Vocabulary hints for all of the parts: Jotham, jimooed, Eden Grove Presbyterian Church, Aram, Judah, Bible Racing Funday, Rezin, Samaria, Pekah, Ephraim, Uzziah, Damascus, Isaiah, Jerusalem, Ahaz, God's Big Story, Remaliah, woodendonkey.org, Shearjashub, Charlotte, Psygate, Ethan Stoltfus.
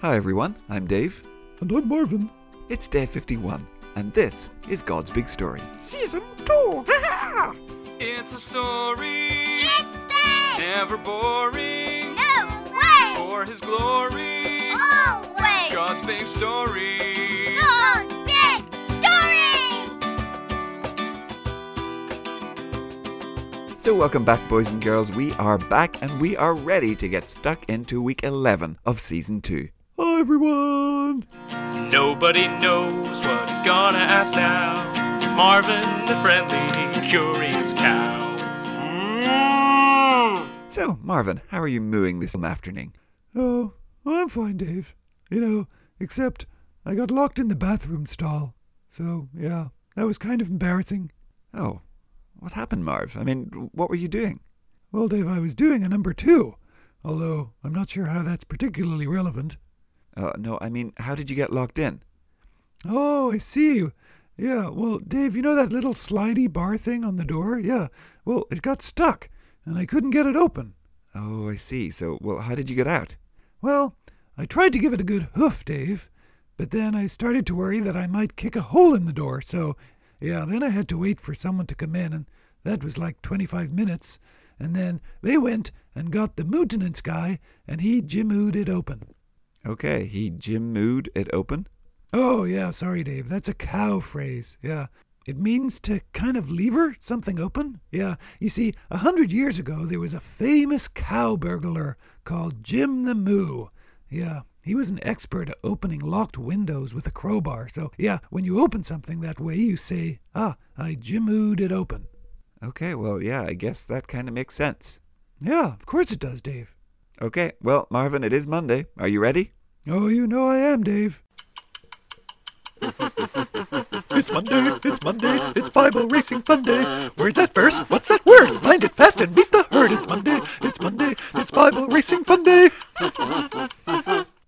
Hi everyone, I'm Dave. And I'm Marvin. It's day 51, and this is God's Big Story. Season 2! Ha ha! It's a story. It's big! Never boring. No way! For His glory. Always! It's God's Big Story. God's Big Story! So welcome back, boys and girls. We are back and we are ready to get stuck into week 11 of Season 2. Hi everyone! Nobody knows what he's gonna ask now. It's Marvin, the friendly, curious cow. So, Marvin, how are you mooing this afternoon? Oh, I'm fine, Dave. You know, except I got locked in the bathroom stall. So, yeah, that was kind of embarrassing. Oh, what happened, Marv? I mean, what were you doing? Well, Dave, I was doing a number 2. Although, I'm not sure how that's particularly relevant. No, I mean, how did you get locked in? Oh, I see. Yeah, well, Dave, you know that little slidey bar thing on the door? Yeah, well, it got stuck, and I couldn't get it open. Oh, I see. So, well, how did you get out? Well, I tried to give it a good hoof, Dave, but then I started to worry that I might kick a hole in the door. So, yeah, then I had to wait for someone to come in, and that was like 25 minutes. And then they went and got the maintenance guy, and he jimooed it open. Okay, he jimooed it open? Oh, yeah, sorry, Dave. That's a cow phrase, yeah. It means to kind of lever something open, yeah. You see, 100 years ago, there was a famous cow burglar called Jim the Moo. Yeah, he was an expert at opening locked windows with a crowbar. So, yeah, when you open something that way, you say, ah, I jimooed it open. Okay, well, yeah, I guess that kind of makes sense. Yeah, of course it does, Dave. Okay, well, Marvin, it is Monday. Are you ready? Oh, you know I am, Dave. It's Monday, it's Monday, it's Bible Racing Funday. Where's that verse? What's that word? Find it fast and beat the herd. It's Monday, it's Monday, it's Bible Racing Funday.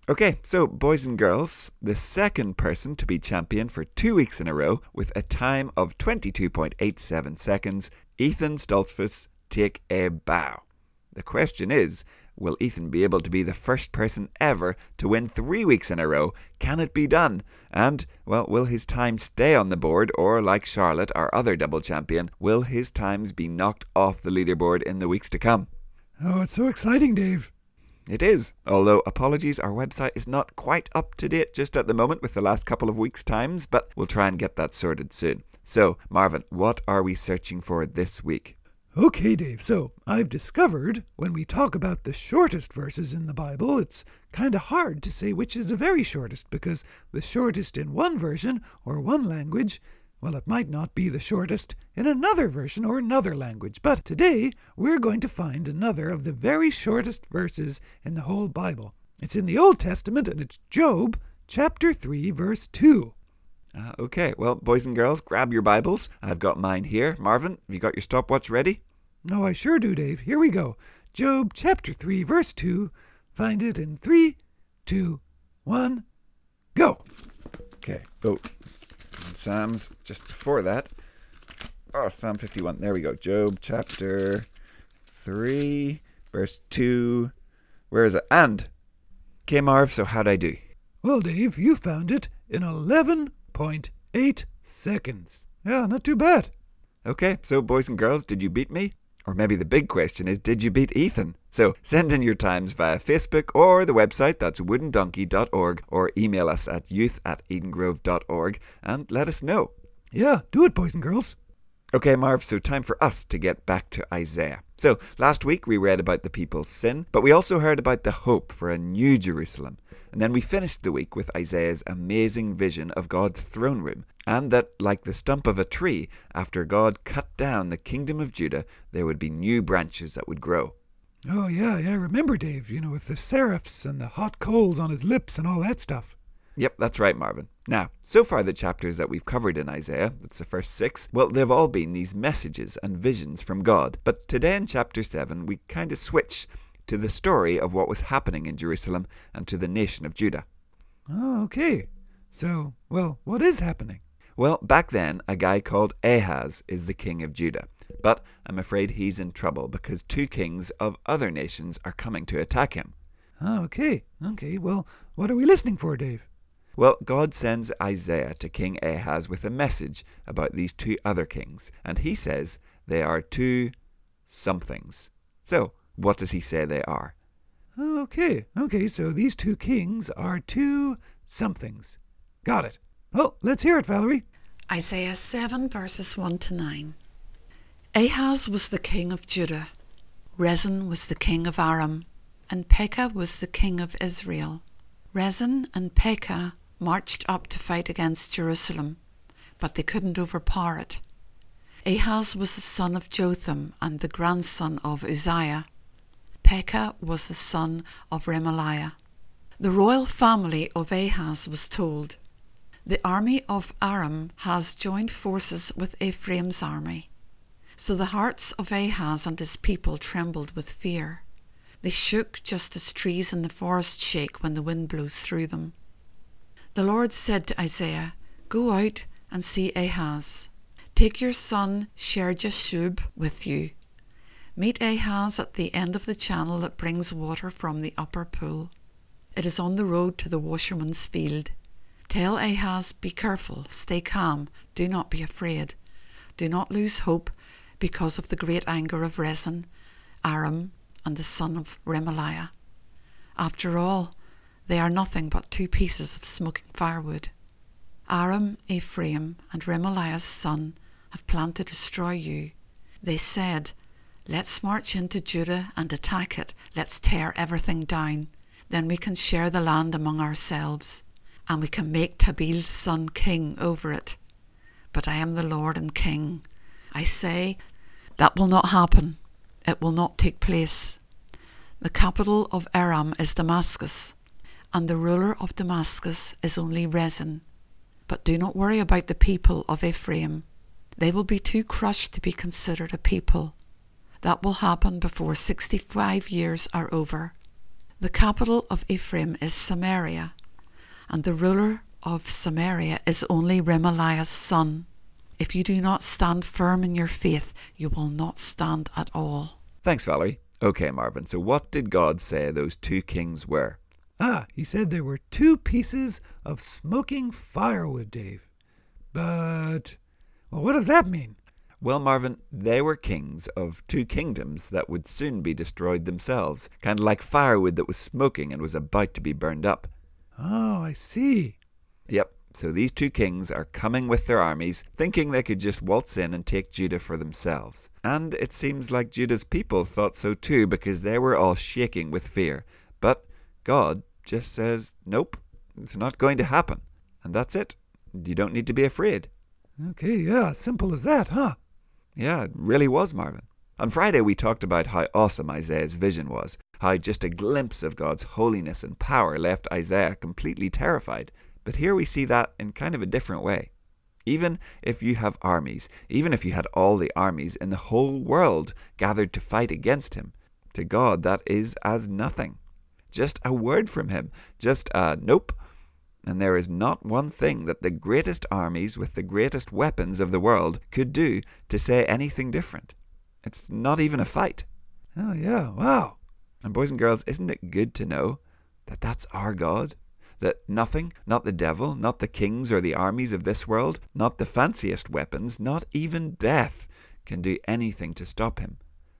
Okay, so boys and girls, the second person to be champion for 2 weeks in a row with a time of 22.87 seconds, Ethan Stoltfus, take a bow. The question is, will Ethan be able to be the first person ever to win 3 weeks in a row? Can it be done? And, well, will his time stay on the board, or like Charlotte, our other double champion, will his times be knocked off the leaderboard in the weeks to come? Oh, it's so exciting, Dave. It is, although apologies, our website is not quite up to date just at the moment with the last couple of weeks' times, but we'll try and get that sorted soon. So, Marvin, what are we searching for this week? Okay, Dave, so I've discovered when we talk about the shortest verses in the Bible, it's kind of hard to say which is the very shortest, because the shortest in one version or one language, well, it might not be the shortest in another version or another language. But today, we're going to find another of the very shortest verses in the whole Bible. It's in the Old Testament, and it's Job, chapter 3, verse 2. Okay, well, boys and girls, grab your Bibles. I've got mine here. Marvin, have you got your stopwatch ready? No, I sure do, Dave. Here we go. Job chapter 3, verse 2. Find it in 3, 2, 1, go. Okay, oh, and Psalms just before that. Oh, Psalm 51. There we go. Job chapter 3, verse 2. Where is it? And. Okay, Marv, so how'd I do? Well, Dave, you found it in 11.8 seconds. Yeah, not too bad. Okay, so boys and girls, did you beat me? Or maybe the big question is, did you beat Ethan? So send in your times via Facebook or the website, that's woodendonkey.org, or email us at youth@edengrove.org and let us know. Yeah, do it, boys and girls. Okay, Marv, so time for us to get back to Isaiah. So, last week we read about the people's sin, but we also heard about the hope for a new Jerusalem. And then we finished the week with Isaiah's amazing vision of God's throne room, and that, like the stump of a tree, after God cut down the kingdom of Judah, there would be new branches that would grow. Oh, yeah, remember, Dave, you know, with the seraphs and the hot coals on his lips and all that stuff. Yep, that's right, Marvin. Now, so far the chapters that we've covered in Isaiah, that's the first 6, well, they've all been these messages and visions from God. But today in chapter 7, we kind of switch to the story of what was happening in Jerusalem and to the nation of Judah. Oh, okay. So, well, what is happening? Well, back then, a guy called Ahaz is the king of Judah. But I'm afraid he's in trouble because 2 kings of other nations are coming to attack him. Okay, well, what are we listening for, Dave? Well, God sends Isaiah to King Ahaz with a message about these two other kings, and he says they are two somethings. So, what does he say they are? Okay, so these two kings are two somethings. Got it. Well, let's hear it, Valerie. Isaiah 7, verses 1 to 9. Ahaz was the king of Judah, Rezin was the king of Aram, and Pekah was the king of Israel. Rezin and Pekah marched up to fight against Jerusalem, but they couldn't overpower it. Ahaz was the son of Jotham and the grandson of Uzziah. Pekah was the son of Remaliah. The royal family of Ahaz was told, "The army of Aram has joined forces with Ephraim's army." So the hearts of Ahaz and his people trembled with fear. They shook just as trees in the forest shake when the wind blows through them. The Lord said to Isaiah, "Go out and see Ahaz. Take your son Shearjashub with you. Meet Ahaz at the end of the channel that brings water from the upper pool. It is on the road to the washerman's field. Tell Ahaz, be careful, stay calm, do not be afraid. Do not lose hope because of the great anger of Rezin, Aram, and the son of Remaliah. After all, they are nothing but two pieces of smoking firewood. Aram, Ephraim, and Remaliah's son have planned to destroy you. They said, 'Let's march into Judah and attack it. Let's tear everything down. Then we can share the land among ourselves, and we can make Tabel's son king over it.' But I am the Lord and King. I say, that will not happen. It will not take place. The capital of Aram is Damascus, and the ruler of Damascus is only Rezin. But do not worry about the people of Ephraim. They will be too crushed to be considered a people. That will happen before 65 years are over. The capital of Ephraim is Samaria, and the ruler of Samaria is only Remaliah's son. If you do not stand firm in your faith, you will not stand at all." Thanks, Valerie. Okay, Marvin, so what did God say those two kings were? He said they were two pieces of smoking firewood, Dave. But, well, what does that mean? Well, Marvin, they were kings of two kingdoms that would soon be destroyed themselves, kind of like firewood that was smoking and was about to be burned up. Oh, I see. Yep, so these two kings are coming with their armies, thinking they could just waltz in and take Judah for themselves. And it seems like Judah's people thought so too, because they were all shaking with fear. But God just says, nope, it's not going to happen. And that's it. You don't need to be afraid. Okay, yeah, simple as that, huh? Yeah, it really was, Marvin. On Friday we talked about how awesome Isaiah's vision was, how just a glimpse of God's holiness and power left Isaiah completely terrified. But here we see that in kind of a different way. Even if you have armies, even if you had all the armies in the whole world gathered to fight against him, to God that is as nothing. Just a word from him, just a nope. And there is not one thing that the greatest armies with the greatest weapons of the world could do to say anything different. It's not even a fight. Oh yeah, wow. And boys and girls, isn't it good to know that that's our God? That nothing, not the devil, not the kings or the armies of this world, not the fanciest weapons, not even death, can do anything to stop him.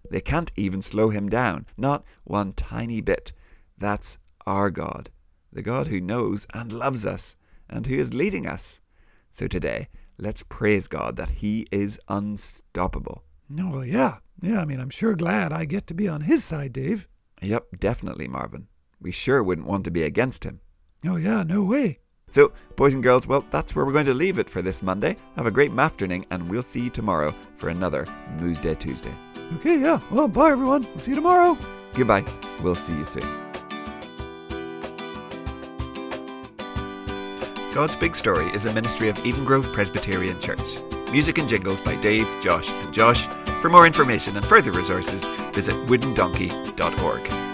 They can't even slow him down, not one tiny bit. That's our God, the God who knows and loves us and who is leading us. So today, let's praise God that he is unstoppable. Well, yeah, I mean, I'm sure glad I get to be on his side, Dave. Yep, definitely, Marvin. We sure wouldn't want to be against him. Oh yeah, no way. So, boys and girls, well, that's where we're going to leave it for this Monday. Have a great mafterning, and we'll see you tomorrow for another Moose Day Tuesday. Okay, yeah. Well, bye, everyone. We'll see you tomorrow. Goodbye. We'll see you soon. God's Big Story is a ministry of Eden Grove Presbyterian Church. Music and jingles by Dave, Josh, and Josh. For more information and further resources, visit woodendonkey.org.